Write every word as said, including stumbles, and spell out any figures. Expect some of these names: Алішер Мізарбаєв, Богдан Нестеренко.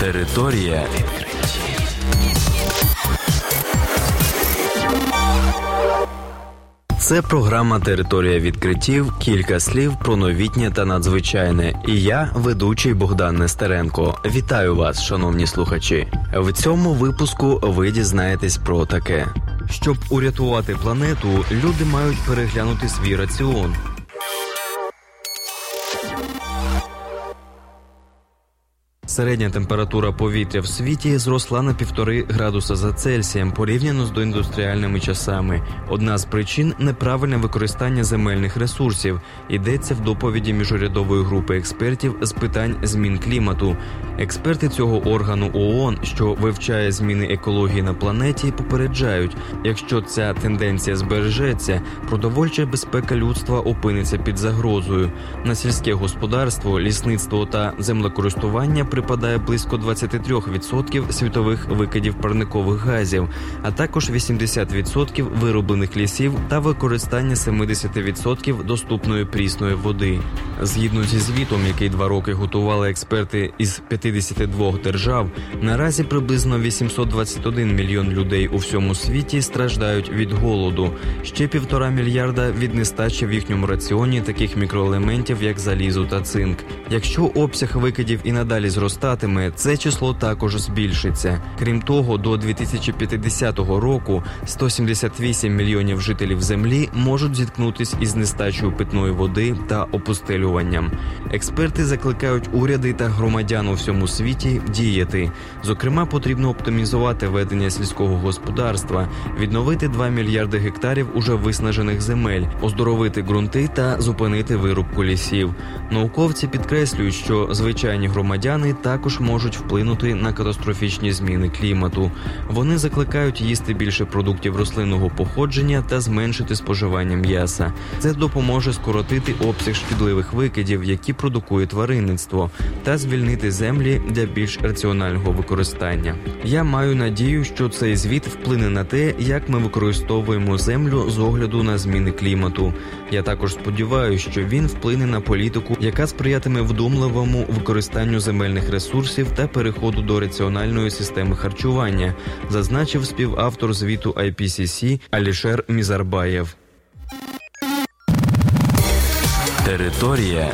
Територія відкриттів. Це програма «Територія відкриттів». Кілька слів про новітнє та надзвичайне. І я, ведучий Богдан Нестеренко. Вітаю вас, шановні слухачі. В цьому випуску ви дізнаєтесь про таке. Щоб урятувати планету, люди мають переглянути свій раціон. Середня температура повітря в світі зросла на півтори градуса за Цельсієм порівняно з доіндустріальними часами. Одна з причин – неправильне використання земельних ресурсів. Йдеться в доповіді міжурядової групи експертів з питань змін клімату. Експерти цього органу ООН, що вивчає зміни екології на планеті, попереджають, якщо ця тенденція збережеться, продовольча безпека людства опиниться під загрозою. На сільське господарство, лісництво та землекористування – припадає близько двадцять три відсотки світових викидів парникових газів, а також вісімдесят відсотків вироблених лісів та використання сімдесят відсотків доступної прісної води. Згідно зі звітом, який два роки готували експерти із п'ятдесяти двох держав, наразі приблизно вісімсот двадцять один мільйон людей у всьому світі страждають від голоду. Ще півтора мільярда від нестачі в їхньому раціоні таких мікроелементів, як залізо та цинк. Якщо обсяг викидів і надалі зростатиме, це число також збільшиться. Крім того, до дві тисячі п'ятдесятого року сто сімдесят вісім мільйонів жителів Землі можуть зіткнутись із нестачею питної води та опустелюванням. Експерти закликають уряди та громадян у всьому світі діяти. Зокрема, потрібно оптимізувати ведення сільського господарства, відновити два мільярди гектарів уже виснажених земель, оздоровити ґрунти та зупинити вирубку лісів. Науковці підкреслюють, що звичайні громадяни також можуть вплинути на катастрофічні зміни клімату. Вони закликають їсти більше продуктів рослинного походження та зменшити споживання м'яса. Це допоможе скоротити обсяг шкідливих викидів, які продукує тваринництво, та звільнити землі для більш раціонального використання. Я маю надію, що цей звіт вплине на те, як ми використовуємо землю з огляду на зміни клімату. Я також сподіваюся, що він вплине на політику, яка сприятиме вдумливому використанню землі земельних ресурсів та переходу до раціональної системи харчування, зазначив співавтор звіту ай пі сі сі Алішер Мізарбаєв. Територія